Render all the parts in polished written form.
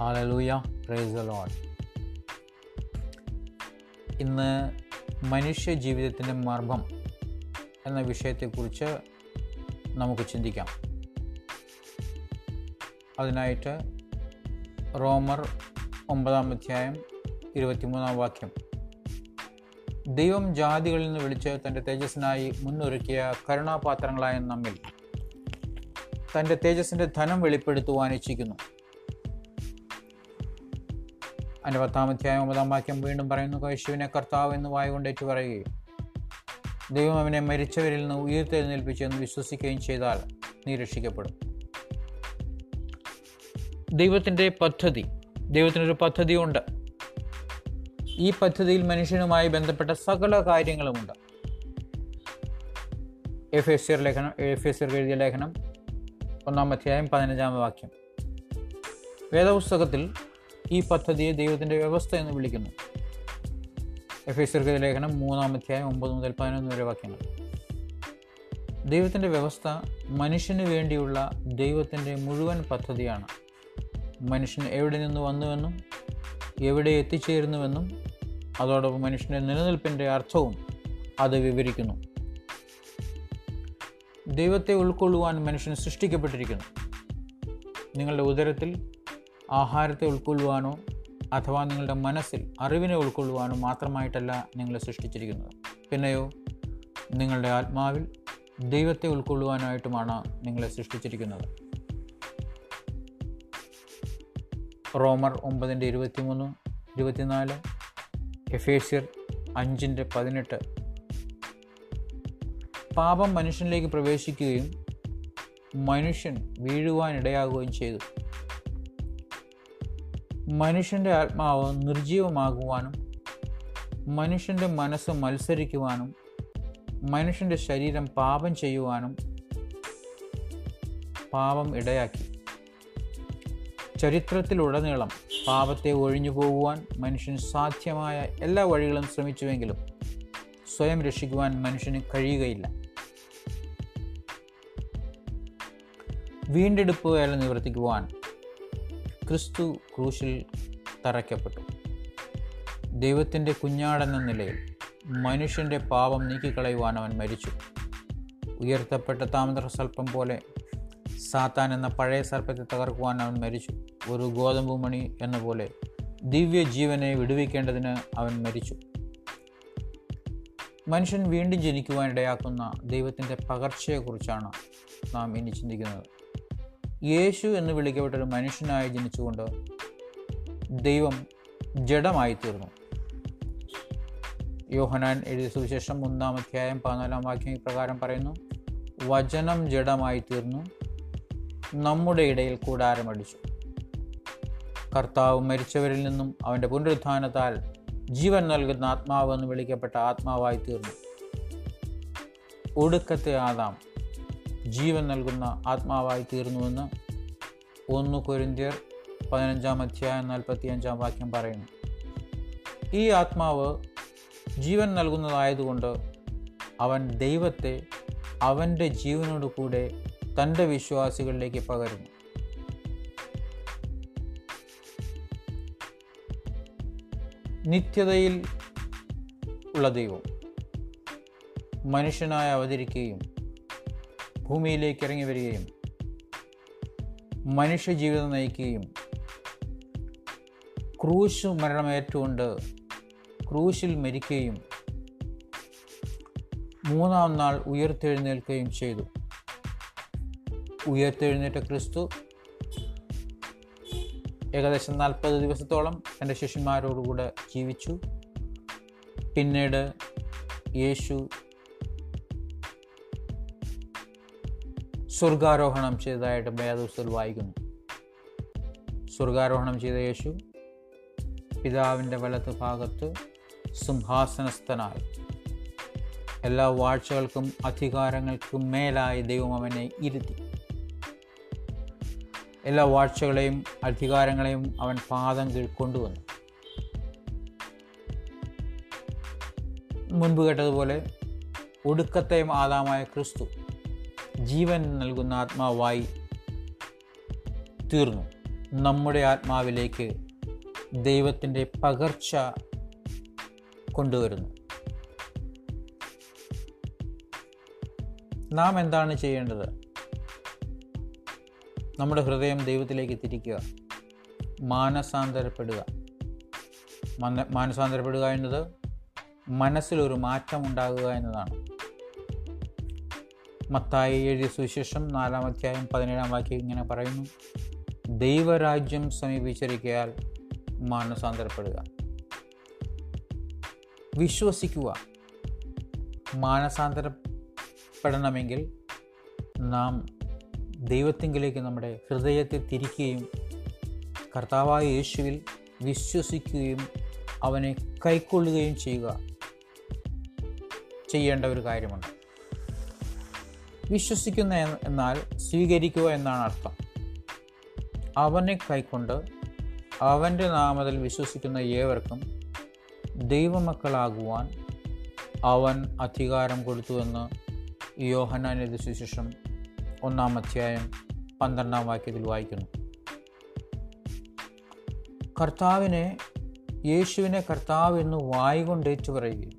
Hallelujah, praise the Lord. ഇന്ന് മനുഷ്യ ജീവിതത്തിൻ്റെ മർമ്മം എന്ന വിഷയത്തെക്കുറിച്ച് നമുക്ക് ചിന്തിക്കാം. അതിനായിട്ട് റോമർ 9-ാം അധ്യായം 23-ാം വാക്യം, ദൈവം ജാതികളിൽ നിന്ന് വിളിച്ച് തൻ്റെ തേജസ്സിനായി മുന്നൊരുക്കിയ കരുണാപാത്രങ്ങളായ നമ്മിൽ തൻ്റെ തേജസ്സിൻ്റെ ധനം വെളിപ്പെടുത്തുവാൻ ഇച്ഛിക്കുന്നു. അതിൻ്റെ 10-ാം അധ്യായം 9-ാം വാക്യം വീണ്ടും പറയുന്നു, യേശുവിനെ കർത്താവ് എന്ന് വായുകൊണ്ടേറ്റു പറയുകയും ദൈവം അവനെ മരിച്ചവരിൽ നിന്ന് ഉയർത്തെഴുന്നേൽപ്പിച്ചെന്ന് വിശ്വസിക്കുകയും ചെയ്താൽ നീ രക്ഷിക്കപ്പെടും. ദൈവത്തിനൊരു പദ്ധതിയുണ്ട്. ഈ പദ്ധതിയിൽ മനുഷ്യനുമായി ബന്ധപ്പെട്ട സകല കാര്യങ്ങളുമുണ്ട്. എഫേസ്യർക്ക് എഴുതിയ ലേഖനം 1-ാം അധ്യായം 15-ാം വാക്യം, വേദപുസ്തകത്തിൽ ഈ പദ്ധതിയെ ദൈവത്തിൻ്റെ വ്യവസ്ഥ എന്ന് വിളിക്കുന്നു. എഫേസ്യർക്ക് എഴുതിയ ലേഖനം 3-ാം അധ്യായം 9 മുതൽ 11 വരെ വാക്യങ്ങൾ. ദൈവത്തിൻ്റെ വ്യവസ്ഥ മനുഷ്യന് വേണ്ടിയുള്ള ദൈവത്തിൻ്റെ മുഴുവൻ പദ്ധതിയാണ്. മനുഷ്യൻ എവിടെ നിന്ന് വന്നുവെന്നും എവിടെ എത്തിച്ചേരുന്നുവെന്നും അതോടൊപ്പം മനുഷ്യൻ്റെ നിലനിൽപ്പിൻ്റെ അർത്ഥവും അത് വിവരിക്കുന്നു. ദൈവത്തെ ഉൾക്കൊള്ളുവാൻ മനുഷ്യൻ സൃഷ്ടിക്കപ്പെട്ടിരിക്കുന്നു. നിങ്ങളുടെ ഉദരത്തിൽ ആഹാരത്തെ ഉൾക്കൊള്ളുവാനോ അഥവാ നിങ്ങളുടെ മനസ്സിൽ അറിവിനെ ഉൾക്കൊള്ളുവാനോ മാത്രമായിട്ടല്ല നിങ്ങളെ സൃഷ്ടിച്ചിരിക്കുന്നത്. പിന്നെയോ നിങ്ങളുടെ ആത്മാവിൽ ദൈവത്തെ ഉൾക്കൊള്ളുവാനായിട്ടുമാണ് നിങ്ങളെ സൃഷ്ടിച്ചിരിക്കുന്നത്. റോമർ 9-ന്റെ 23-24, എഫേസ്യർ 5-ന്റെ 18. പാപം മനുഷ്യനിലേക്ക് പ്രവേശിക്കുകയും മനുഷ്യൻ വീഴുവാനിടയാകുകയും ചെയ്തു. മനുഷ്യൻ്റെ ആത്മാവ് നിർജീവമാകുവാനും മനുഷ്യൻ്റെ മനസ്സ് മത്സരിക്കുവാനും മനുഷ്യൻ്റെ ശരീരം പാപം ചെയ്യുവാനും പാപം ഇടയാക്കി. ചരിത്രത്തിലുടനീളം പാപത്തെ ഒഴിഞ്ഞു പോകുവാൻ മനുഷ്യൻ സാധ്യമായ എല്ലാ വഴികളും ശ്രമിച്ചുവെങ്കിലും സ്വയം രക്ഷിക്കുവാൻ മനുഷ്യന് കഴിയുകയില്ല. വീണ്ടെടുപ്പുകയല്ല നിവർത്തിക്കുവാൻ ക്രിസ്തു ക്രൂശിൽ തറയ്ക്കപ്പെട്ടു. ദൈവത്തിൻ്റെ കുഞ്ഞാടെന്ന നിലയിൽ മനുഷ്യൻ്റെ പാപം നീക്കിക്കളയുവാൻ അവൻ മരിച്ചു. ഉയർത്തപ്പെട്ട താമര സർപ്പം പോലെ സാത്താൻ എന്ന പഴയ സർപ്പത്തെ തകർക്കുവാൻ അവൻ മരിച്ചു. ഒരു ഗോതമ്പ് മണി എന്ന പോലെ ദിവ്യ ജീവനെ വിടുവിക്കേണ്ടതിന് അവൻ മരിച്ചു. മനുഷ്യൻ വീണ്ടും ജനിക്കുവാനിടയാക്കുന്ന ദൈവത്തിൻ്റെ പകർച്ചയെക്കുറിച്ചാണ് നാം ഇനി ചിന്തിക്കുന്നത്. യേശു എന്ന് വിളിക്കപ്പെട്ടൊരു മനുഷ്യനായി ജനിച്ചുകൊണ്ട് ദൈവം ജഡമായി തീർന്നു. യോഹനാൻ എഴുതിയ സുവിശേഷം 1-ാം അധ്യായം 14-ാം വാക്യം ഇപ്രകാരം പറയുന്നു, വചനം ജഡമായി തീർന്നു, നമ്മുടെ ഇടയിൽ കൂടാരമടിച്ചു. കർത്താവ് മരിച്ചവരിൽ നിന്നും അവൻ്റെ പുനരുത്ഥാനത്താൽ ജീവൻ നൽകുന്ന ആത്മാവ് എന്ന് വിളിക്കപ്പെട്ട ആത്മാവായി തീർന്നു. ഒടുക്കത്തെ ആദാം ജീവൻ നൽകുന്ന ആത്മാവായി തീർന്നുവെന്ന് 1 കൊരിന്ത്യർ 15-ാം അധ്യായം 45-ാം വാക്യം പറയുന്നു. ഈ ആത്മാവ് ജീവൻ നൽകുന്നതായതുകൊണ്ട് അവൻ ദൈവത്തെ അവൻ്റെ ജീവനോട് കൂടെ തൻ്റെ വിശ്വാസികളിലേക്ക് പകരുന്നു. നിത്യതയിൽ ഉള്ള ദൈവം മനുഷ്യനായി അവതരിക്കുകയും ഭൂമിയിലേക്ക് ഇറങ്ങി വരികയും മനുഷ്യ ജീവിതം നയിക്കുകയും ക്രൂശ് മരണമേറ്റുകൊണ്ട് ക്രൂശിൽ മരിക്കുകയും മൂന്നാം നാൾ ഉയർത്തെഴുന്നേൽക്കുകയും ചെയ്തു. ഉയർത്തെഴുന്നേറ്റ ക്രിസ്തു ഏകദേശം 40 ദിവസത്തോളം തൻ്റെ ശിഷ്യന്മാരോടുകൂടെ ജീവിച്ചു. പിന്നീട് യേശു സ്വർഗാരോഹണം ചെയ്തതായിട്ട് വേദപുസ്തകത്തിൽ വായിക്കുന്നു. സ്വർഗാരോഹണം ചെയ്ത യേശു പിതാവിൻ്റെ വലത്ത് ഭാഗത്ത് സിംഹാസനസ്ഥനായി. എല്ലാ വാഴ്ചകൾക്കും അധികാരങ്ങൾക്കും മേലായി ദൈവം അവനെ ഇരുത്തി. എല്ലാ വാഴ്ചകളെയും അധികാരങ്ങളെയും അവൻ പാദം കീഴ്ക്കൊണ്ടുവന്നു. മുൻപ് കേട്ടതുപോലെ ഒടുക്കത്തെയും ആദാമായ ക്രിസ്തു ജീവൻ നൽകുന്ന ആത്മാവായി തീർന്നു. നമ്മുടെ ആത്മാവിലേക്ക് ദൈവത്തിൻ്റെ പകർച്ച കൊണ്ടുവരുന്നു. നാം എന്താണ് ചെയ്യേണ്ടത്? നമ്മുടെ ഹൃദയം ദൈവത്തിലേക്ക് തിരിക്കുക, മാനസാന്തരപ്പെടുക. മാനസാന്തരപ്പെടുക എന്നത് മനസ്സിലൊരു മാറ്റം ഉണ്ടാകുക എന്നതാണ്. മത്തായി എഴുതിയ സുവിശേഷം 4-ാം അധ്യായം 17-ാം വാക്യം ഇങ്ങനെ പറയുന്നു: ദൈവരാജ്യം സമീപിച്ചിരിക്കയാൽ മാനസാന്തരപ്പെടുക. വിശ്വസിക്കുക. മാനസാന്തരപ്പെടണമെങ്കിൽ നാം ദൈവത്തിങ്കിലേക്ക് നമ്മുടെ ഹൃദയത്തെ തിരിക്കുകയും കർത്താവായ യേശുവിൽ വിശ്വസിക്കുകയും അവനെ കൈക്കൊള്ളുകയും ചെയ്യേണ്ട ഒരു കാര്യമുണ്ട്. വിശ്വസിക്കുന്ന എന്നാൽ സ്വീകരിക്കുക എന്നാണ് അർത്ഥം. അവനെ കൈക്കൊണ്ട് അവൻ്റെ നാമത്തിൽ വിശ്വസിക്കുന്ന ഏവർക്കും ദൈവമക്കളാകുവാൻ അവൻ അധികാരം കൊടുത്തുവെന്ന് യോഹന്നാൻ എഴുതിയ സുവിശേഷം 1-ാം അധ്യായം 12-ാം വാക്യത്തിൽ വായിക്കുന്നു. യേശുവിനെ കർത്താവ് എന്ന് വായിക്കൊണ്ട് ഏറ്റുപറയുകയും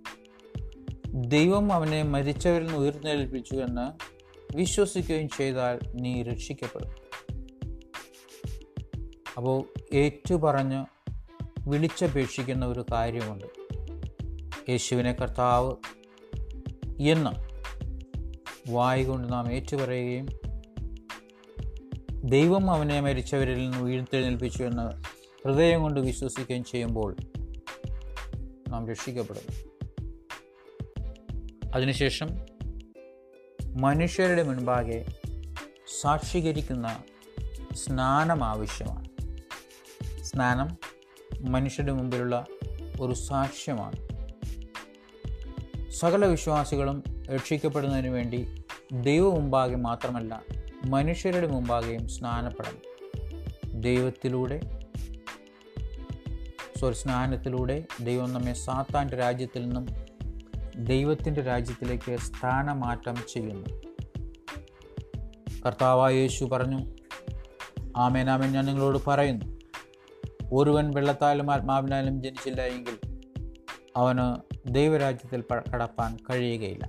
ദൈവം അവനെ മരിച്ചവരിൽ നിന്ന് ഉയർത്തെഴുന്നേൽപ്പിച്ചു എന്ന് വിശ്വസിക്കുകയും ചെയ്താൽ നീ രക്ഷിക്കപ്പെടും. അപ്പോൾ ഏറ്റുപറഞ്ഞ് വിളിച്ചപേക്ഷിക്കുന്ന ഒരു കാര്യമുണ്ട്. യേശുവിനെ കർത്താവ് എന്ന് വായിക്കൊണ്ട് നാം ഏറ്റുപറയുകയും ദൈവം അവനെ മരിച്ചവരിൽ നിന്ന് ഉയർത്തെഴുന്നേൽപ്പിച്ചു എന്ന് ഹൃദയം കൊണ്ട് വിശ്വസിക്കുകയും ചെയ്യുമ്പോൾ നാം രക്ഷിക്കപ്പെടും. അതിനുശേഷം മനുഷ്യരുടെ മുൻപാകെ സാക്ഷീകരിക്കുന്ന സ്നാനം ആവശ്യമാണ്. സ്നാനം മനുഷ്യരുടെ മുമ്പിലുള്ള ഒരു സാക്ഷ്യമാണ്. സകല വിശ്വാസികളും രക്ഷിക്കപ്പെടുന്നതിന് വേണ്ടി ദൈവ മുമ്പാകെ മാത്രമല്ല, മനുഷ്യരുടെ മുമ്പാകെയും സ്നാനപ്പെടണം. സ്നാനത്തിലൂടെ ദൈവം നമ്മെ സാത്താൻ്റെ രാജ്യത്തിൽ നിന്നും ദൈവത്തിൻ്റെ രാജ്യത്തിലേക്ക് സ്ഥാനമാറ്റം ചെയ്യുന്നു. കർത്താവായ യേശു പറഞ്ഞു, ആമേൻ ആമേൻ ഞാൻ നിങ്ങളോട് പറയുന്നു, ഒരുവൻ വെള്ളത്താലും ആത്മാവിനാലും ജനിച്ചില്ല എങ്കിൽ അവന് ദൈവരാജ്യത്തിൽ കടപ്പാൻ കഴിയുകയില്ല.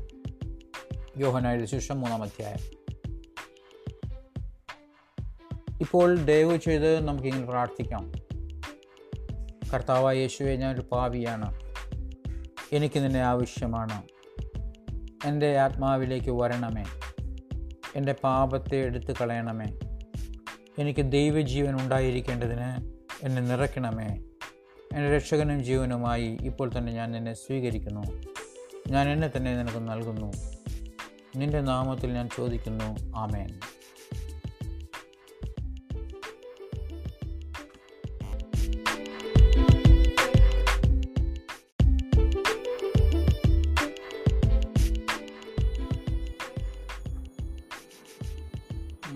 യോഹന്നാൻ എഴുതിയ സുവിശേഷം 3-ാം അധ്യായം. ഇപ്പോൾ ദയവ് ചെയ്ത് നമുക്കിങ്ങനെ പ്രാർത്ഥിക്കാം: കർത്താവായ യേശുവെ, ഞാനൊരു പാപിയാണ്, എനിക്ക് നിന്നെ ആവശ്യമാണ്, എൻ്റെ ആത്മാവിലേക്ക് വരണമേ, എൻ്റെ പാപത്തെ എടുത്തു കളയണമേ, എനിക്ക് ദൈവജീവൻ ഉണ്ടായിരിക്കേണ്ടതിന് എന്നെ നിറയ്ക്കണമേ, എൻ്റെ രക്ഷകനും ജീവനുമായി ഇപ്പോൾ തന്നെ ഞാൻ നിന്നെ സ്വീകരിക്കുന്നു, ഞാൻ എന്നെ തന്നെ നിനക്ക് നൽകുന്നു, നിൻ്റെ നാമത്തിൽ ഞാൻ ചോദിക്കുന്നു, ആമേൻ.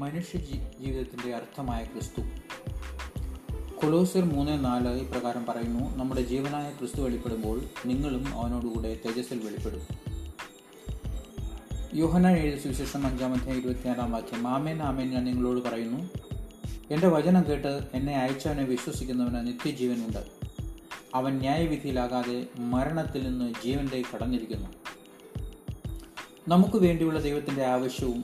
മനുഷ്യ ജീവിതത്തിൻ്റെ അർത്ഥമായ ക്രിസ്തു. കൊലോസ്യർ 3:4 ഇപ്രകാരം പറയുന്നു: നമ്മുടെ ജീവനായ ക്രിസ്തു വെളിപ്പെടുമ്പോൾ നിങ്ങളും അവനോടുകൂടെ തേജസ്സിൽ വെളിപ്പെടും. യോഹന്നാൻ എഴുതിയ സുവിശേഷം 5-ാം അധ്യായം 26-ാം വാക്യം: ആമേൻ ആമേൻ ഞാൻ നിങ്ങളോട് പറയുന്നു, എൻ്റെ വചനം കേട്ട് എന്നെ അയച്ചവനെ വിശ്വസിക്കുന്നവന് നിത്യജീവനുണ്ട്, അവൻ ന്യായവിധിയിലാകാതെ മരണത്തിൽ നിന്ന് ജീവനിലേക്ക് കടന്നിരിക്കുന്നു. നമുക്ക് വേണ്ടിയുള്ള ദൈവത്തിൻ്റെ ആവശ്യവും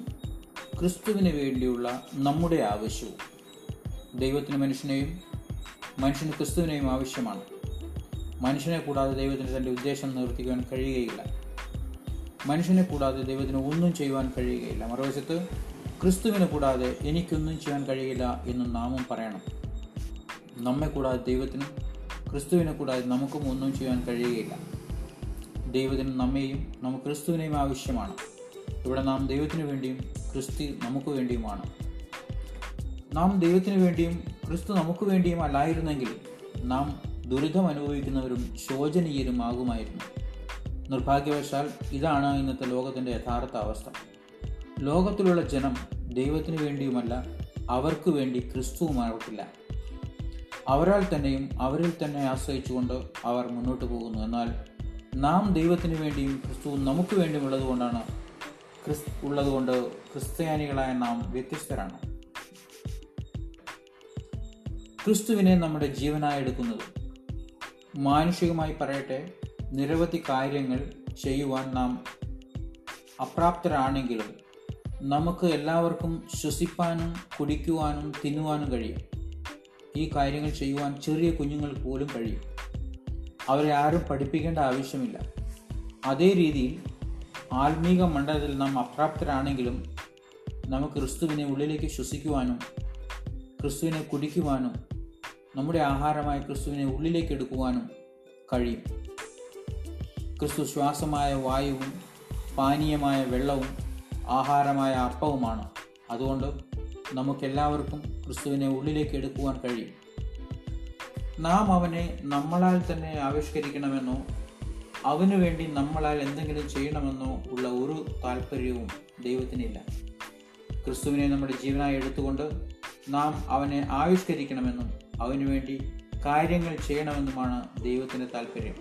ക്രിസ്തുവിന് വേണ്ടിയുള്ള നമ്മുടെ ആവശ്യവും. ദൈവത്തിന് മനുഷ്യനെയും മനുഷ്യന് ക്രിസ്തുവിനെയും ആവശ്യമാണ്. മനുഷ്യനെ കൂടാതെ ദൈവത്തിന് തൻ്റെ ഉദ്ദേശം നിവർത്തിക്കുവാൻ കഴിയുകയില്ല. മനുഷ്യനെ കൂടാതെ ദൈവത്തിന് ഒന്നും ചെയ്യുവാൻ കഴിയുകയില്ല. മറുവശത്ത് ക്രിസ്തുവിനെ കൂടാതെ എനിക്കൊന്നും ചെയ്യാൻ കഴിയില്ല എന്ന് നാമും പറയണം. നമ്മെ കൂടാതെ ദൈവത്തിനും ക്രിസ്തുവിനെ കൂടാതെ നമുക്കും ഒന്നും ചെയ്യാൻ കഴിയുകയില്ല. ദൈവത്തിന് നമ്മെയും നമുക്ക് ക്രിസ്തുവിനെയും ആവശ്യമാണ്. ഇവിടെ നാം ദൈവത്തിനു വേണ്ടിയും ക്രിസ്തു നമുക്ക് വേണ്ടിയുമാണ്. നാം ദൈവത്തിനു വേണ്ടിയും ക്രിസ്തു നമുക്ക് വേണ്ടിയും അല്ലായിരുന്നെങ്കിൽ നാം ദുരിതം അനുഭവിക്കുന്നവരും ശോചനീയരും ആകുമായിരുന്നു. നിർഭാഗ്യവശാൽ ഇതാണ് ഇന്നത്തെ ലോകത്തിൻ്റെ യഥാർത്ഥ അവസ്ഥ. ലോകത്തിലുള്ള ജനം ദൈവത്തിനു വേണ്ടിയുമല്ല, അവർക്ക് വേണ്ടി ക്രിസ്തുവുമായിട്ടില്ല. അവരാൽ തന്നെയും അവരിൽ തന്നെ ആശ്രയിച്ചുകൊണ്ട് അവർ മുന്നോട്ട് പോകുന്നു. എന്നാൽ നാം ദൈവത്തിനു വേണ്ടിയും ക്രിസ്തു നമുക്ക് വേണ്ടിയുമുള്ളത് കൊണ്ടാണ് ഉള്ളതുകൊണ്ട് ക്രിസ്ത്യാനികളായ നാം വ്യത്യസ്തരാണ്. ക്രിസ്തുവിനെ നമ്മുടെ ജീവനായെടുക്കുന്നത്. മാനുഷികമായി പറയട്ടെ, നിരവധി കാര്യങ്ങൾ ചെയ്യുവാൻ നാം അപ്രാപ്തരാണെങ്കിലും നമുക്ക് എല്ലാവർക്കും ശ്വസിപ്പാനും കുടിക്കുവാനും തിന്നുവാനും കഴിയും. ഈ കാര്യങ്ങൾ ചെയ്യുവാൻ ചെറിയ കുഞ്ഞുങ്ങൾക്ക് പോലും കഴിയും. അവരെ ആരും പഠിപ്പിക്കേണ്ട ആവശ്യമില്ല. അതേ രീതിയിൽ ആത്മീക മണ്ഡലത്തിൽ നാം അപ്രാപ്തരാണെങ്കിലും നമുക്ക് ക്രിസ്തുവിനെ ഉള്ളിലേക്ക് ശ്വസിക്കുവാനും ക്രിസ്തുവിനെ കുടിക്കുവാനും നമ്മുടെ ആഹാരമായ ക്രിസ്തുവിനെ ഉള്ളിലേക്ക് എടുക്കുവാനും കഴിയും. ക്രിസ്തു ശ്വാസമായ വായുവും പാനീയമായ വെള്ളവും ആഹാരമായ അപ്പവുമാണ്. അതുകൊണ്ട് നമുക്കെല്ലാവർക്കും ക്രിസ്തുവിനെ ഉള്ളിലേക്ക് എടുക്കുവാൻ കഴിയും. നാം അവനെ നമ്മളാൽ തന്നെ ആവിഷ്കരിക്കണമെന്നോ അവനു വേണ്ടി നമ്മളാൽ എന്തെങ്കിലും ചെയ്യണമെന്നോ ഉള്ള ഒരു താല്പര്യവും ദൈവത്തിനില്ല. ക്രിസ്തുവിനെ നമ്മുടെ ജീവനായി എടുത്തുകൊണ്ട് നാം അവനെ ആവിഷ്കരിക്കണമെന്നും അവനുവേണ്ടി കാര്യങ്ങൾ ചെയ്യണമെന്നുമാണ് ദൈവത്തിൻ്റെ താല്പര്യം.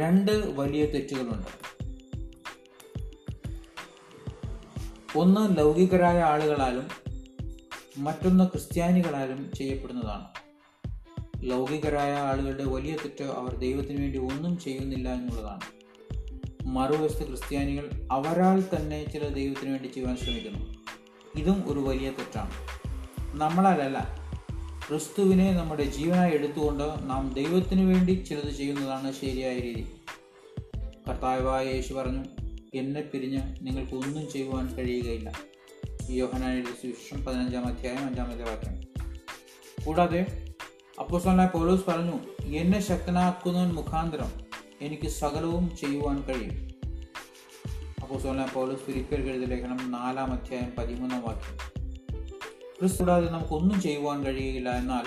രണ്ട് വലിയ തെറ്റുകളുണ്ട്. ഒന്ന് ലൗകികരായ ആളുകളാലും മറ്റൊന്ന് ക്രിസ്ത്യാനികളാലും ചെയ്യപ്പെടുന്നതാണ്. ലൗകികരായ ആളുകളുടെ വലിയ തെറ്റ് അവർ ദൈവത്തിന് വേണ്ടി ഒന്നും ചെയ്യുന്നില്ല എന്നുള്ളതാണ്. മറുവശത്ത് ക്രിസ്ത്യാനികൾ അവരാൽ തന്നെ ചില ദൈവത്തിന് വേണ്ടി ചെയ്യാൻ ശ്രമിക്കുന്നു. ഇതും ഒരു വലിയ തെറ്റാണ്. നമ്മളാലല്ല, ക്രിസ്തുവിനെ നമ്മുടെ ജീവനായി എടുത്തുകൊണ്ട് നാം ദൈവത്തിനു വേണ്ടി ചിലത് ചെയ്യുന്നതാണ് ശരിയായ രീതി. കർത്താവായ യേശു പറഞ്ഞു, എന്നെ പിരിഞ്ഞ് നിങ്ങൾക്കൊന്നും ചെയ്യുവാൻ കഴിയുകയില്ല. യോഹന്നാന്റെ സുവിശേഷം 15-ാം അധ്യായം 5-ാമത്തെ വാക്യം. കൂടാതെ അപ്പോസ്തലനായ പൗലോസ് പറഞ്ഞു, എന്നെ ശക്തനാക്കുന്നവൻ മുഖാന്തരം എനിക്ക് സകലവും ചെയ്യുവാൻ കഴിയും. അപ്പോസ്തലനായ പൗലോസ് ഫിലിപ്പിയർക്ക് എഴുതിയ ലേഖനം 4-ാം അധ്യായം 13-ാം വാക്യം. ക്രിസ്തുവില്ലാതെ നമുക്കൊന്നും ചെയ്യുവാൻ കഴിയുകയില്ല, എന്നാൽ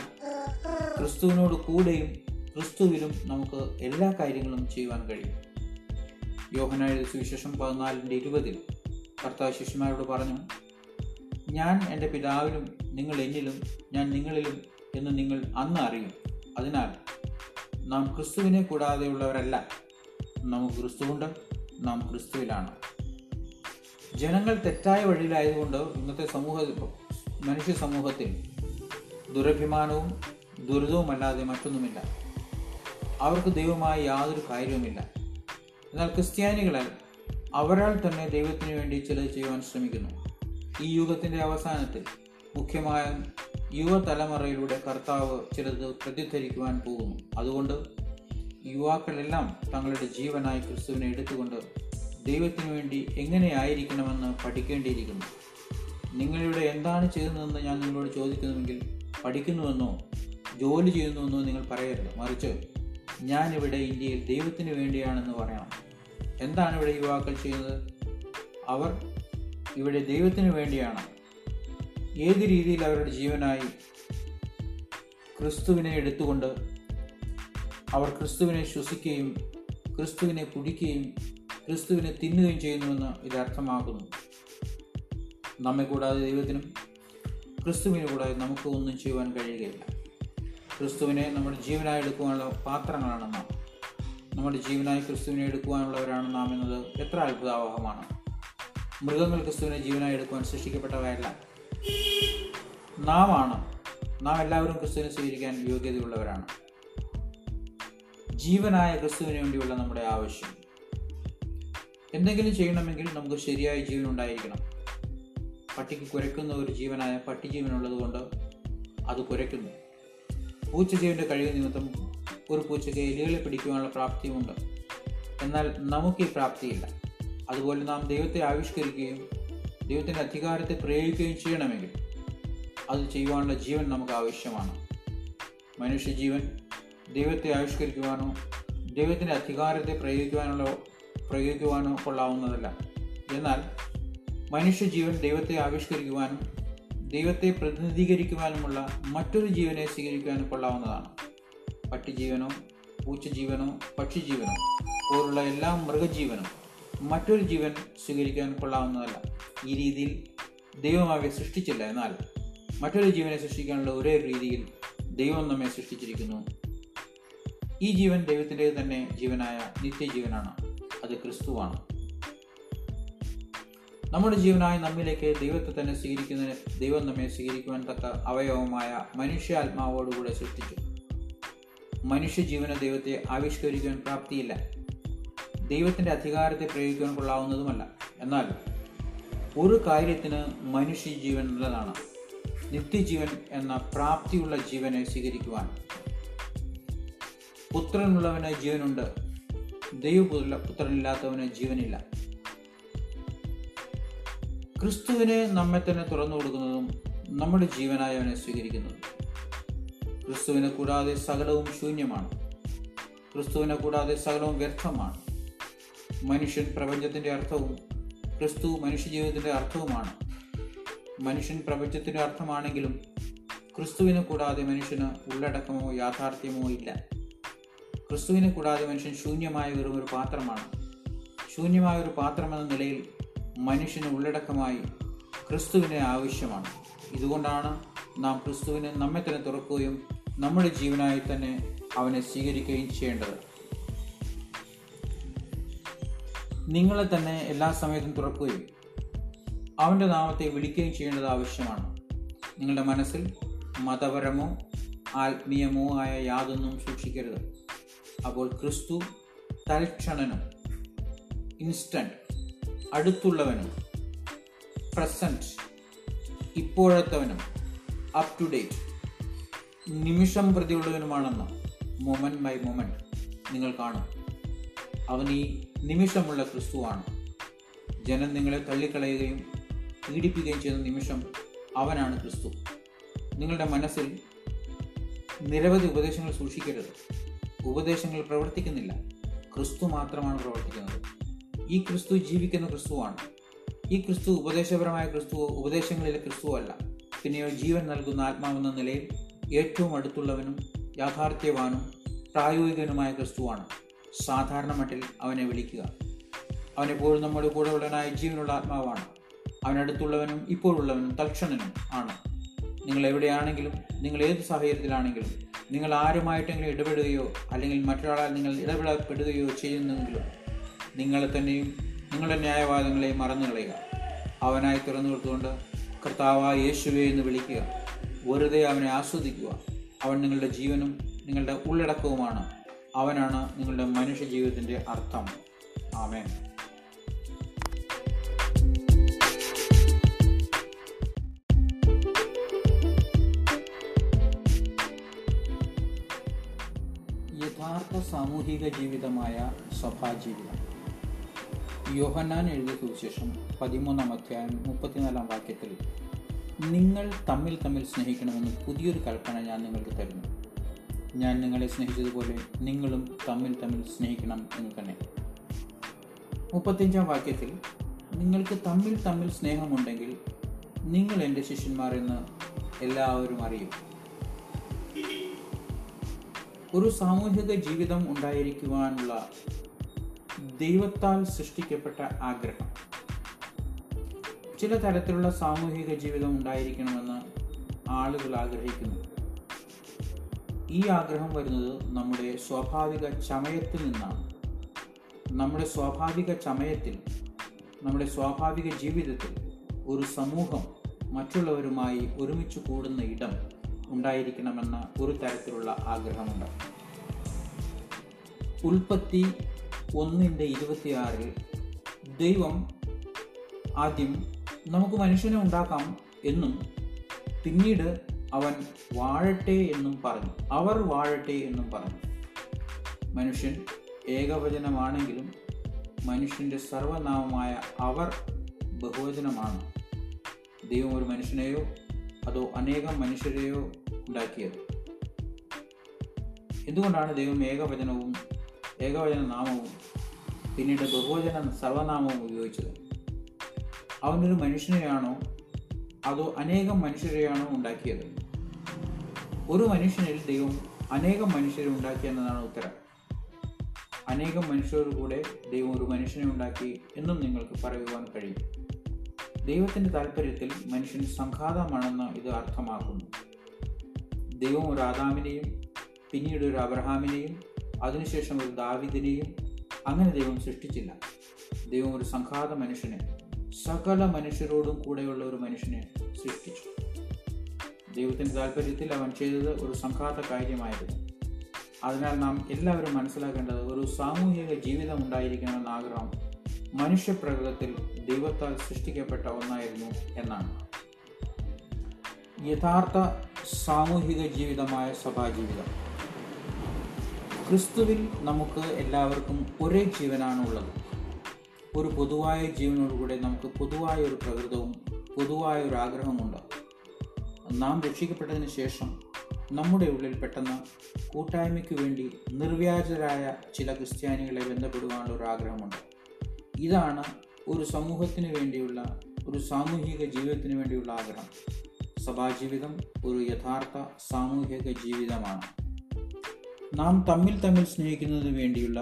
ക്രിസ്തുവിനോട് കൂടെയും ക്രിസ്തുവിലും നമുക്ക് എല്ലാ കാര്യങ്ങളും ചെയ്യുവാൻ കഴിയും. യോഹന്നാന്റെ സുവിശേഷം 14:20 കർത്താവ് ശിഷ്യന്മാരോട് പറഞ്ഞു, ഞാൻ എൻ്റെ പിതാവിലും നിങ്ങൾ എന്നിലും ഞാൻ നിങ്ങളിലും എന്ന് നിങ്ങൾ അന്ന് അറിയും. അതിനാൽ നാം ക്രിസ്തുവിനെ കൂടാതെയുള്ളവരല്ല. നമുക്ക് ക്രിസ്തുവുണ്ട്, നാം ക്രിസ്തുവിലാണ്. ജനങ്ങൾ തെറ്റായ വഴിയിലായതുകൊണ്ട് ഇന്നത്തെ മനുഷ്യ സമൂഹത്തിൽ ദുരഭിമാനവും ദുരിതവുമല്ലാതെ മറ്റൊന്നുമില്ല. അവർക്ക് ദൈവമായി യാതൊരു കാര്യവുമില്ല. എന്നാൽ ക്രിസ്ത്യാനികളാൽ അവരാൽ തന്നെ ദൈവത്തിന് വേണ്ടി ചിലത് ചെയ്യുവാൻ ശ്രമിക്കുന്നു. ഈ യുഗത്തിൻ്റെ അവസാനത്തിൽ മുഖ്യമായും യുവതലമുറയിലൂടെ കർത്താവ് ചിലത് പ്രതിധരിക്കുവാൻ പോകുന്നു. അതുകൊണ്ട് യുവാക്കളെല്ലാം തങ്ങളുടെ ജീവനായി ക്രിസ്തുവിനെ എടുത്തുകൊണ്ട് ദൈവത്തിന് വേണ്ടി എങ്ങനെയായിരിക്കണമെന്ന് പഠിക്കേണ്ടിയിരിക്കുന്നു. നിങ്ങളിവിടെ എന്താണ് ചെയ്യുന്നതെന്ന് ഞാൻ നിങ്ങളോട് ചോദിക്കുന്നുവെങ്കിൽ പഠിക്കുന്നുവെന്നോ ജോലി ചെയ്യുന്നുവെന്നോ നിങ്ങൾ പറയരുത്. മറിച്ച് ഞാനിവിടെ ഇന്ത്യയിൽ ദൈവത്തിന് വേണ്ടിയാണെന്ന് പറയണം. എന്താണ് ഇവിടെ യുവാക്കൾ ചെയ്യുന്നത്? അവർ ഇവിടെ ദൈവത്തിന് വേണ്ടിയാണ്. ഏത് രീതിയിൽ അവരുടെ ജീവനായി ക്രിസ്തുവിനെ എടുത്തുകൊണ്ട് അവർ ക്രിസ്തുവിനെ ശ്വസിക്കുകയും ക്രിസ്തുവിനെ കുടിക്കുകയും ക്രിസ്തുവിനെ തിന്നുകയും ചെയ്യുന്നുവെന്ന് ഇത് അർത്ഥമാക്കുന്നു. നമ്മെ കൂടാതെ ദൈവത്തിനും ക്രിസ്തുവിനെ കൂടാതെ നമുക്ക് ഒന്നും ചെയ്യുവാൻ കഴിയുകയില്ല. ക്രിസ്തുവിനെ നമ്മുടെ ജീവനായി എടുക്കുവാനുള്ള പാത്രങ്ങളാണ് നാം. നമ്മുടെ ജീവനായി ക്രിസ്തുവിനെ എടുക്കുവാനുള്ളവരാണ് നാം എന്നത് എത്ര അത്ഭുതാവഹമാണ്. മൃഗങ്ങൾ ക്രിസ്തുവിനെ ജീവനായി എടുക്കുവാൻ സൃഷ്ടിക്കപ്പെട്ടവയല്ല. നാം എല്ലാവരും ക്രിസ്തുവിനെ സ്വീകരിക്കാൻ യോഗ്യതയുള്ളവരാണ്. ജീവനായ ക്രിസ്തുവിന് വേണ്ടിയുള്ള നമ്മുടെ ആവശ്യം. എന്തെങ്കിലും ചെയ്യണമെങ്കിൽ നമുക്ക് ശരിയായ ജീവൻ ഉണ്ടായിരിക്കണം. പട്ടിക്ക് കുരയ്ക്കുന്ന ഒരു ജീവനായ പട്ടിജീവനുള്ളത് കൊണ്ട് അത് കുരയ്ക്കുന്നു. പൂച്ചജീവൻ്റെ കഴിവ് നിമിത്തം ഒരു പൂച്ചയ്ക്ക് എലികളെ പിടിക്കുവാനുള്ള പ്രാപ്തിയുമുണ്ട്. എന്നാൽ നമുക്ക് ഈ പ്രാപ്തിയില്ല. അതുപോലെ നാം ദൈവത്തെ ആവിഷ്കരിക്കുകയും ദൈവത്തിൻ്റെ അധികാരത്തെ പ്രയോഗിക്കുകയും ചെയ്യണമെങ്കിൽ അത് ചെയ്യുവാനുള്ള ജീവൻ നമുക്ക് ആവശ്യമാണ്. മനുഷ്യജീവൻ ദൈവത്തെ ആവിഷ്കരിക്കുവാനോ ദൈവത്തിൻ്റെ അധികാരത്തെ പ്രയോഗിക്കുവാനോ കൊള്ളാവുന്നതല്ല. എന്നാൽ മനുഷ്യജീവൻ ദൈവത്തെ ആവിഷ്കരിക്കുവാനും ദൈവത്തെ പ്രതിനിധീകരിക്കുവാനുമുള്ള മറ്റൊരു ജീവനെ സ്വീകരിക്കുവാനും കൊള്ളാവുന്നതാണ്. പട്ടിജീവനോ പൂച്ചജീവനോ പക്ഷിജീവനോ പോലുള്ള എല്ലാ മൃഗജീവനും മറ്റൊരു ജീവൻ സ്വീകരിക്കാൻ കൊള്ളാവുന്നതല്ല. ഈ രീതിയിൽ ദൈവം അവയെ സൃഷ്ടിച്ചില്ല. എന്നാൽ മറ്റൊരു ജീവനെ സൃഷ്ടിക്കാനുള്ള ഒരേ രീതിയിൽ ദൈവം നമ്മെ സൃഷ്ടിച്ചിരിക്കുന്നു. ഈ ജീവൻ ദൈവത്തിൻ്റെ തന്നെ ജീവനായ നിത്യജീവനാണ്. അത് ക്രിസ്തുവാണ്. നമ്മുടെ ജീവനായി നമ്മിലേക്ക് ദൈവത്തെ തന്നെ സ്വീകരിക്കുന്നതിന് ദൈവം നമ്മെ സ്വീകരിക്കുവാൻ തക്ക അവയവമായ മനുഷ്യാത്മാവോടുകൂടെ സൃഷ്ടിച്ചു. മനുഷ്യജീവന ദൈവത്തെ ആവിഷ്കരിക്കുവാൻ പ്രാപ്തിയില്ല, ദൈവത്തിൻ്റെ അധികാരത്തെ പ്രയോഗിക്കുവാൻ കൊള്ളാവുന്നതുമല്ല. എന്നാൽ ഒരു കാര്യത്തിന് മനുഷ്യജീവൻ നല്ലതാണ്, നിത്യജീവൻ എന്ന പ്രാപ്തിയുള്ള ജീവനെ സ്വീകരിക്കുവാൻ. പുത്രനുള്ളവന് ജീവനുണ്ട്, ദൈവപുത്രനില്ലാത്തവന് ജീവനില്ല. ക്രിസ്തുവിനെ നമ്മെ തന്നെ തുറന്നു കൊടുക്കുന്നതും നമ്മുടെ ജീവനായി അവനെ സ്വീകരിക്കുന്നതും. ക്രിസ്തുവിനെ കൂടാതെ സകലവും ശൂന്യമാണ്, ക്രിസ്തുവിനെ കൂടാതെ സകലവും വ്യർത്ഥമാണ്. മനുഷ്യൻ പ്രപഞ്ചത്തിൻ്റെ അർത്ഥവും ക്രിസ്തു മനുഷ്യജീവിതത്തിൻ്റെ അർത്ഥവുമാണ്. മനുഷ്യൻ പ്രപഞ്ചത്തിൻ്റെ അർത്ഥമാണെങ്കിലും ക്രിസ്തുവിനെ കൂടാതെ മനുഷ്യന് ഉള്ളടക്കമോ യാഥാർത്ഥ്യമോ ഇല്ല. ക്രിസ്തുവിനെ കൂടാതെ മനുഷ്യൻ ശൂന്യമായ വെറുമൊരു പാത്രമാണ്. ശൂന്യമായ ഒരു പാത്രമെന്ന നിലയിൽ മനുഷ്യന് ഉള്ളടക്കമായി ക്രിസ്തുവിനെ ആവശ്യമാണ്. ഇതുകൊണ്ടാണ് നാം ക്രിസ്തുവിനെ നമ്മെ തന്നെ തുറക്കുകയും നമ്മുടെ ജീവനായി തന്നെ അവനെ സ്വീകരിക്കുകയും ചെയ്യേണ്ടത്. നിങ്ങളെ തന്നെ എല്ലാ സമയത്തും തുറക്കുകയും അവൻ്റെ നാമത്തെ വിളിക്കുകയും ചെയ്യേണ്ടത് ആവശ്യമാണ്. നിങ്ങളുടെ മനസ്സിൽ മതപരമോ ആത്മീയമോ ആയ യാതൊന്നും സൂക്ഷിക്കരുത്. അപ്പോൾ ക്രിസ്തു തൽക്ഷണനും ഇൻസ്റ്റൻറ്റ്, അടുത്തുള്ളവനും പ്രസൻറ്റ്, ഇപ്പോഴത്തവനും അപ് ടു ഡേറ്റ്, നിമിഷം പ്രതിയുള്ളവനുമാണെന്ന് മൊമെൻറ്റ് ബൈ മൊമെൻറ്റ് നിങ്ങൾ കാണും. അവൻ ഈ നിമിഷമുള്ള ക്രിസ്തുവാണ്. ജനം നിങ്ങളെ തള്ളിക്കളയുകയും പീഡിപ്പിക്കുകയും ചെയ്ത നിമിഷം അവനാണ് ക്രിസ്തു. നിങ്ങളുടെ മനസ്സിൽ നിരവധി ഉപദേശങ്ങൾ സൂക്ഷിക്കരുത്. ഉപദേശങ്ങൾ പ്രവർത്തിക്കുന്നില്ല, ക്രിസ്തു മാത്രമാണ് പ്രവർത്തിക്കുന്നത്. ഈ ക്രിസ്തു ജീവിക്കുന്ന ക്രിസ്തുവാണ്. ഈ ക്രിസ്തു ഉപദേശപരമായ ക്രിസ്തുവോ ഉപദേശങ്ങളിലെ ക്രിസ്തുവോ അല്ല. പിന്നെയോ ജീവൻ നൽകുന്ന ആത്മാവെന്ന നിലയിൽ ഏറ്റവും അടുത്തുള്ളവനും യാഥാർത്ഥ്യവാനും പ്രായോഗികനുമായ ക്രിസ്തുവാണ്. സാധാരണ മട്ടിൽ അവനെ വിളിക്കുക. അവനെപ്പോഴും നമ്മുടെ കൂടെ ഉള്ളവനായ ജീവനുള്ള ആത്മാവാണ്. അവനടുത്തുള്ളവനും ഇപ്പോഴുള്ളവനും തൽക്ഷണനും ആണ്. നിങ്ങൾ എവിടെയാണെങ്കിലും, നിങ്ങൾ ഏത് സാഹചര്യത്തിലാണെങ്കിലും, നിങ്ങൾ ആരുമായിട്ടെങ്കിലും ഇടപെടുകയോ അല്ലെങ്കിൽ മറ്റൊരാളാൽ നിങ്ങൾ ഇടപെടപ്പെടുകയോ ചെയ്യുന്നെങ്കിലും നിങ്ങളെ തന്നെയും നിങ്ങളുടെ ന്യായവാദങ്ങളെയും മറന്നു കളയുക. അവനായി തുറന്നു കൊടുത്തുകൊണ്ട് കർത്താവായ യേശുവേ എന്ന് വിളിക്കുക. വെറുതെ അവനെ ആസ്വദിക്കുക. അവൻ നിങ്ങളുടെ ജീവനും നിങ്ങളുടെ ഉള്ളടക്കവുമാണ്. അവനാണ് നിങ്ങളുടെ മനുഷ്യജീവിതത്തിൻ്റെ അർത്ഥം. ആമേൻ. യഥാർത്ഥ സാമൂഹിക ജീവിതമായ സഭാജീവിതം. യോഹന്നാൻ എഴുതിയ സുവിശേഷം 13-ാം അധ്യായം 34-ാം വാക്യത്തിൽ നിങ്ങൾ തമ്മിൽ തമ്മിൽ സ്നേഹിക്കണമെന്ന് പുതിയൊരു കൽപ്പന ഞാൻ നിങ്ങൾക്ക് തരുന്നു, ഞാൻ നിങ്ങളെ സ്നേഹിച്ചതുപോലെ നിങ്ങളും തമ്മിൽ തമ്മിൽ സ്നേഹിക്കണം എന്ന് തന്നെ. 35-ാം വാക്യത്തിൽ നിങ്ങൾക്ക് തമ്മിൽ തമ്മിൽ സ്നേഹമുണ്ടെങ്കിൽ നിങ്ങൾ എൻ്റെ ശിഷ്യന്മാർ എന്ന് എല്ലാവരും അറിയും. ഒരു സാമൂഹിക ജീവിതം ഉണ്ടായിരിക്കുവാനുള്ള ദൈവത്താൽ സൃഷ്ടിക്കപ്പെട്ട ആഗ്രഹം. ചില തരത്തിലുള്ള സാമൂഹിക ജീവിതം ഉണ്ടായിരിക്കണമെന്ന് ആളുകൾ ആഗ്രഹിക്കുന്നു. ഈ ആഗ്രഹം വരുന്നത് നമ്മുടെ സ്വാഭാവിക ചമയത്തിൽ നിന്നാണ്. നമ്മുടെ സ്വാഭാവിക ചമയത്തിൽ, നമ്മുടെ സ്വാഭാവിക ജീവിതത്തിൽ ഒരു സമൂഹം മറ്റുള്ളവരുമായി ഒരുമിച്ച് കൂടുന്ന ഇടം ഉണ്ടായിരിക്കണമെന്ന ഒരു തരത്തിലുള്ള ആഗ്രഹമുണ്ട്. 1:26 ദൈവം ആദ്യം നമുക്ക് മനുഷ്യനെ ഉണ്ടാക്കാം എന്നും പിന്നീട് അവൻ വാഴട്ടെ എന്നും പറഞ്ഞു. അവർ വാഴട്ടെ എന്നും പറഞ്ഞു. മനുഷ്യൻ ഏകവചനമാണെങ്കിലും മനുഷ്യൻ്റെ സർവനാമമായ അവർ ബഹുവചനമാണ്. ദൈവം ഒരു മനുഷ്യനെയോ അതോ അനേകം മനുഷ്യരെയോ ഉണ്ടാക്കിയത്? എന്തുകൊണ്ടാണ് ദൈവം ഏകവചന നാമവും പിന്നീട് ബഹുവചന സർവനാമവും ഉപയോഗിച്ചത്? അവനൊരു മനുഷ്യനെയാണോ അതോ അനേകം മനുഷ്യരെയാണോ ഉണ്ടാക്കിയത്? ഒരു മനുഷ്യനിൽ ദൈവം അനേകം മനുഷ്യരെ ഉണ്ടാക്കിയെന്നതാണ് ഉത്തരം. അനേകം മനുഷ്യരോട് കൂടെ ദൈവം ഒരു മനുഷ്യനെ ഉണ്ടാക്കി എന്നും നിങ്ങൾക്ക് പറയുവാൻ കഴിയും. ദൈവത്തിൻ്റെ താല്പര്യത്തിൽ മനുഷ്യൻ സംഘാതമാണെന്ന് ഇത് അർത്ഥമാക്കുന്നു. ദൈവം ഒരു ആദാമിനെയും പിന്നീട് ഒരു അബ്രഹാമിനെയും അതിനുശേഷം ഒരു ദാവീദിനെയും അങ്ങനെ ദൈവം സൃഷ്ടിച്ചില്ല. ദൈവം ഒരു സംഘാത മനുഷ്യനെ, സകല മനുഷ്യരോടും കൂടെയുള്ള ഒരു മനുഷ്യനെ സൃഷ്ടിച്ചു. ദൈവത്തിൻ്റെ താല്പര്യത്തിൽ അവൻ ചെയ്തത് ഒരു സംഘാത കാര്യമായിരുന്നു. അതിനാൽ നാം എല്ലാവരും മനസ്സിലാക്കേണ്ടത് ഒരു സാമൂഹിക ജീവിതം ഉണ്ടായിരിക്കണമെന്ന ആഗ്രഹം മനുഷ്യപ്രകൃതത്തിൽ ദൈവത്താൽ സൃഷ്ടിക്കപ്പെട്ട ഒന്നായിരുന്നു എന്നാണ്. യഥാർത്ഥ സാമൂഹിക ജീവിതമായ സഭാജീവിതം. ക്രിസ്തുവിൽ നമുക്ക് എല്ലാവർക്കും ഒരേ ജീവനാണുള്ളത്. ഒരു പൊതുവായ ജീവനോടുകൂടെ നമുക്ക് പൊതുവായ ഒരു പ്രകൃതവും പൊതുവായ ഒരു ആഗ്രഹമുണ്ട്. നാം രക്ഷിക്കപ്പെട്ടതിന് ശേഷം നമ്മുടെ ഉള്ളിൽ പെട്ടെന്ന് കൂട്ടായ്മയ്ക്ക് വേണ്ടി നിർവ്യാജരായ ചില ക്രിസ്ത്യാനികളെ ബന്ധപ്പെടുവാനുള്ള ഒരു ആഗ്രഹമുണ്ട്. ഇതാണ് ഒരു സമൂഹത്തിന് വേണ്ടിയുള്ള, ഒരു സാമൂഹിക ജീവിതത്തിന് വേണ്ടിയുള്ള ആഗ്രഹം. സഭാജീവിതം ഒരു യഥാർത്ഥ സാമൂഹിക ജീവിതമാണ്. നാം തമ്മിൽ തമ്മിൽ സ്നേഹിക്കുന്നതിന് വേണ്ടിയുള്ള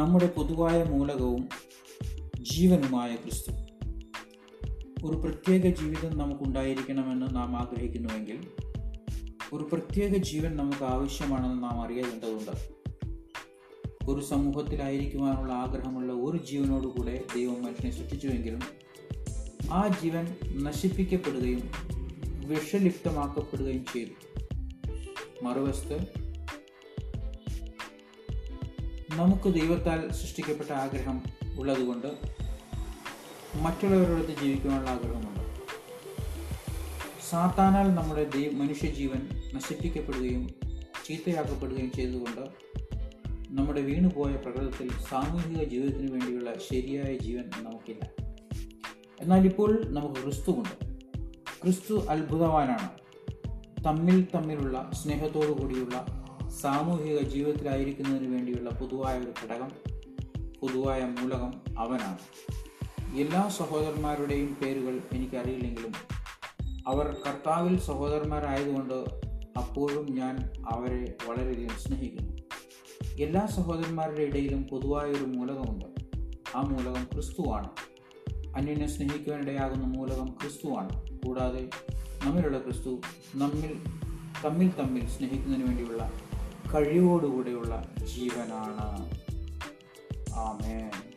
നമ്മുടെ പൊതുവായ മൂലകവും ജീവനുമായ ക്രിസ്തു. ഒരു പ്രത്യേക ജീവിതം നമുക്കുണ്ടായിരിക്കണമെന്ന് നാം ആഗ്രഹിക്കുന്നുവെങ്കിൽ ഒരു പ്രത്യേക ജീവൻ നമുക്ക് ആവശ്യമാണെന്ന് നാം അറിയേണ്ടതുണ്ട്. ഒരു സമൂഹത്തിലായിരിക്കുവാനുള്ള ആഗ്രഹമുള്ള ഒരു ജീവനോടുകൂടെ ദൈവം മനുഷ്യനെ സൃഷ്ടിച്ചുവെങ്കിലും ആ ജീവൻ നശിപ്പിക്കപ്പെടുകയും വിഷലിപ്തമാക്കപ്പെടുകയും ചെയ്തു. മറുവശത്ത് നമുക്ക് ദൈവത്താൽ സൃഷ്ടിക്കപ്പെട്ട ആഗ്രഹം ഉള്ളതുകൊണ്ട് മറ്റുള്ളവരോടൊത്ത് ജീവിക്കുവാനുള്ള ആഗ്രഹമുണ്ട്. സാത്താനാൽ നമ്മുടെ മനുഷ്യജീവൻ നശിപ്പിക്കപ്പെടുകയും ചീത്തയാക്കപ്പെടുകയും ചെയ്തുകൊണ്ട് നമ്മുടെ വീണുപോയ പ്രകൃതത്തിൽ സാമൂഹിക ജീവിതത്തിന് വേണ്ടിയുള്ള ശരിയായ ജീവൻ നമുക്കില്ല. എന്നാൽ ഇപ്പോൾ നമുക്ക് ക്രിസ്തുവുണ്ട്. ക്രിസ്തു അത്ഭുതവാനാണ്. തമ്മിലുള്ള സ്നേഹത്തോടു കൂടിയുള്ള സാമൂഹിക ജീവിതത്തിലായിരിക്കുന്നതിന് വേണ്ടിയുള്ള പൊതുവായ ഒരു ഘടകം, പൊതുവായ മൂലകം അവനാണ്. എല്ലാ സഹോദരന്മാരുടെയും പേരുകൾ എനിക്കറിയില്ലെങ്കിലും അവർ കർത്താവിൽ സഹോദരന്മാരായതുകൊണ്ട് അപ്പോഴും ഞാൻ അവരെ വളരെയധികം സ്നേഹിക്കുന്നു. എല്ലാ സഹോദരന്മാരുടെ ഇടയിലും പൊതുവായ ഒരു മൂലകമുണ്ട്. ആ മൂലകം ക്രിസ്തുവാണ്. അന്യനെ സ്നേഹിക്കുവാനിടയാകുന്ന മൂലകം ക്രിസ്തുവാണ്. കൂടാതെ നമ്മിലുള്ള ക്രിസ്തു തമ്മിൽ സ്നേഹിക്കുന്നതിന് വേണ്ടിയുള്ള കഴിവോടുകൂടെയുള്ള ജീവനാണ്. ആമേൻ.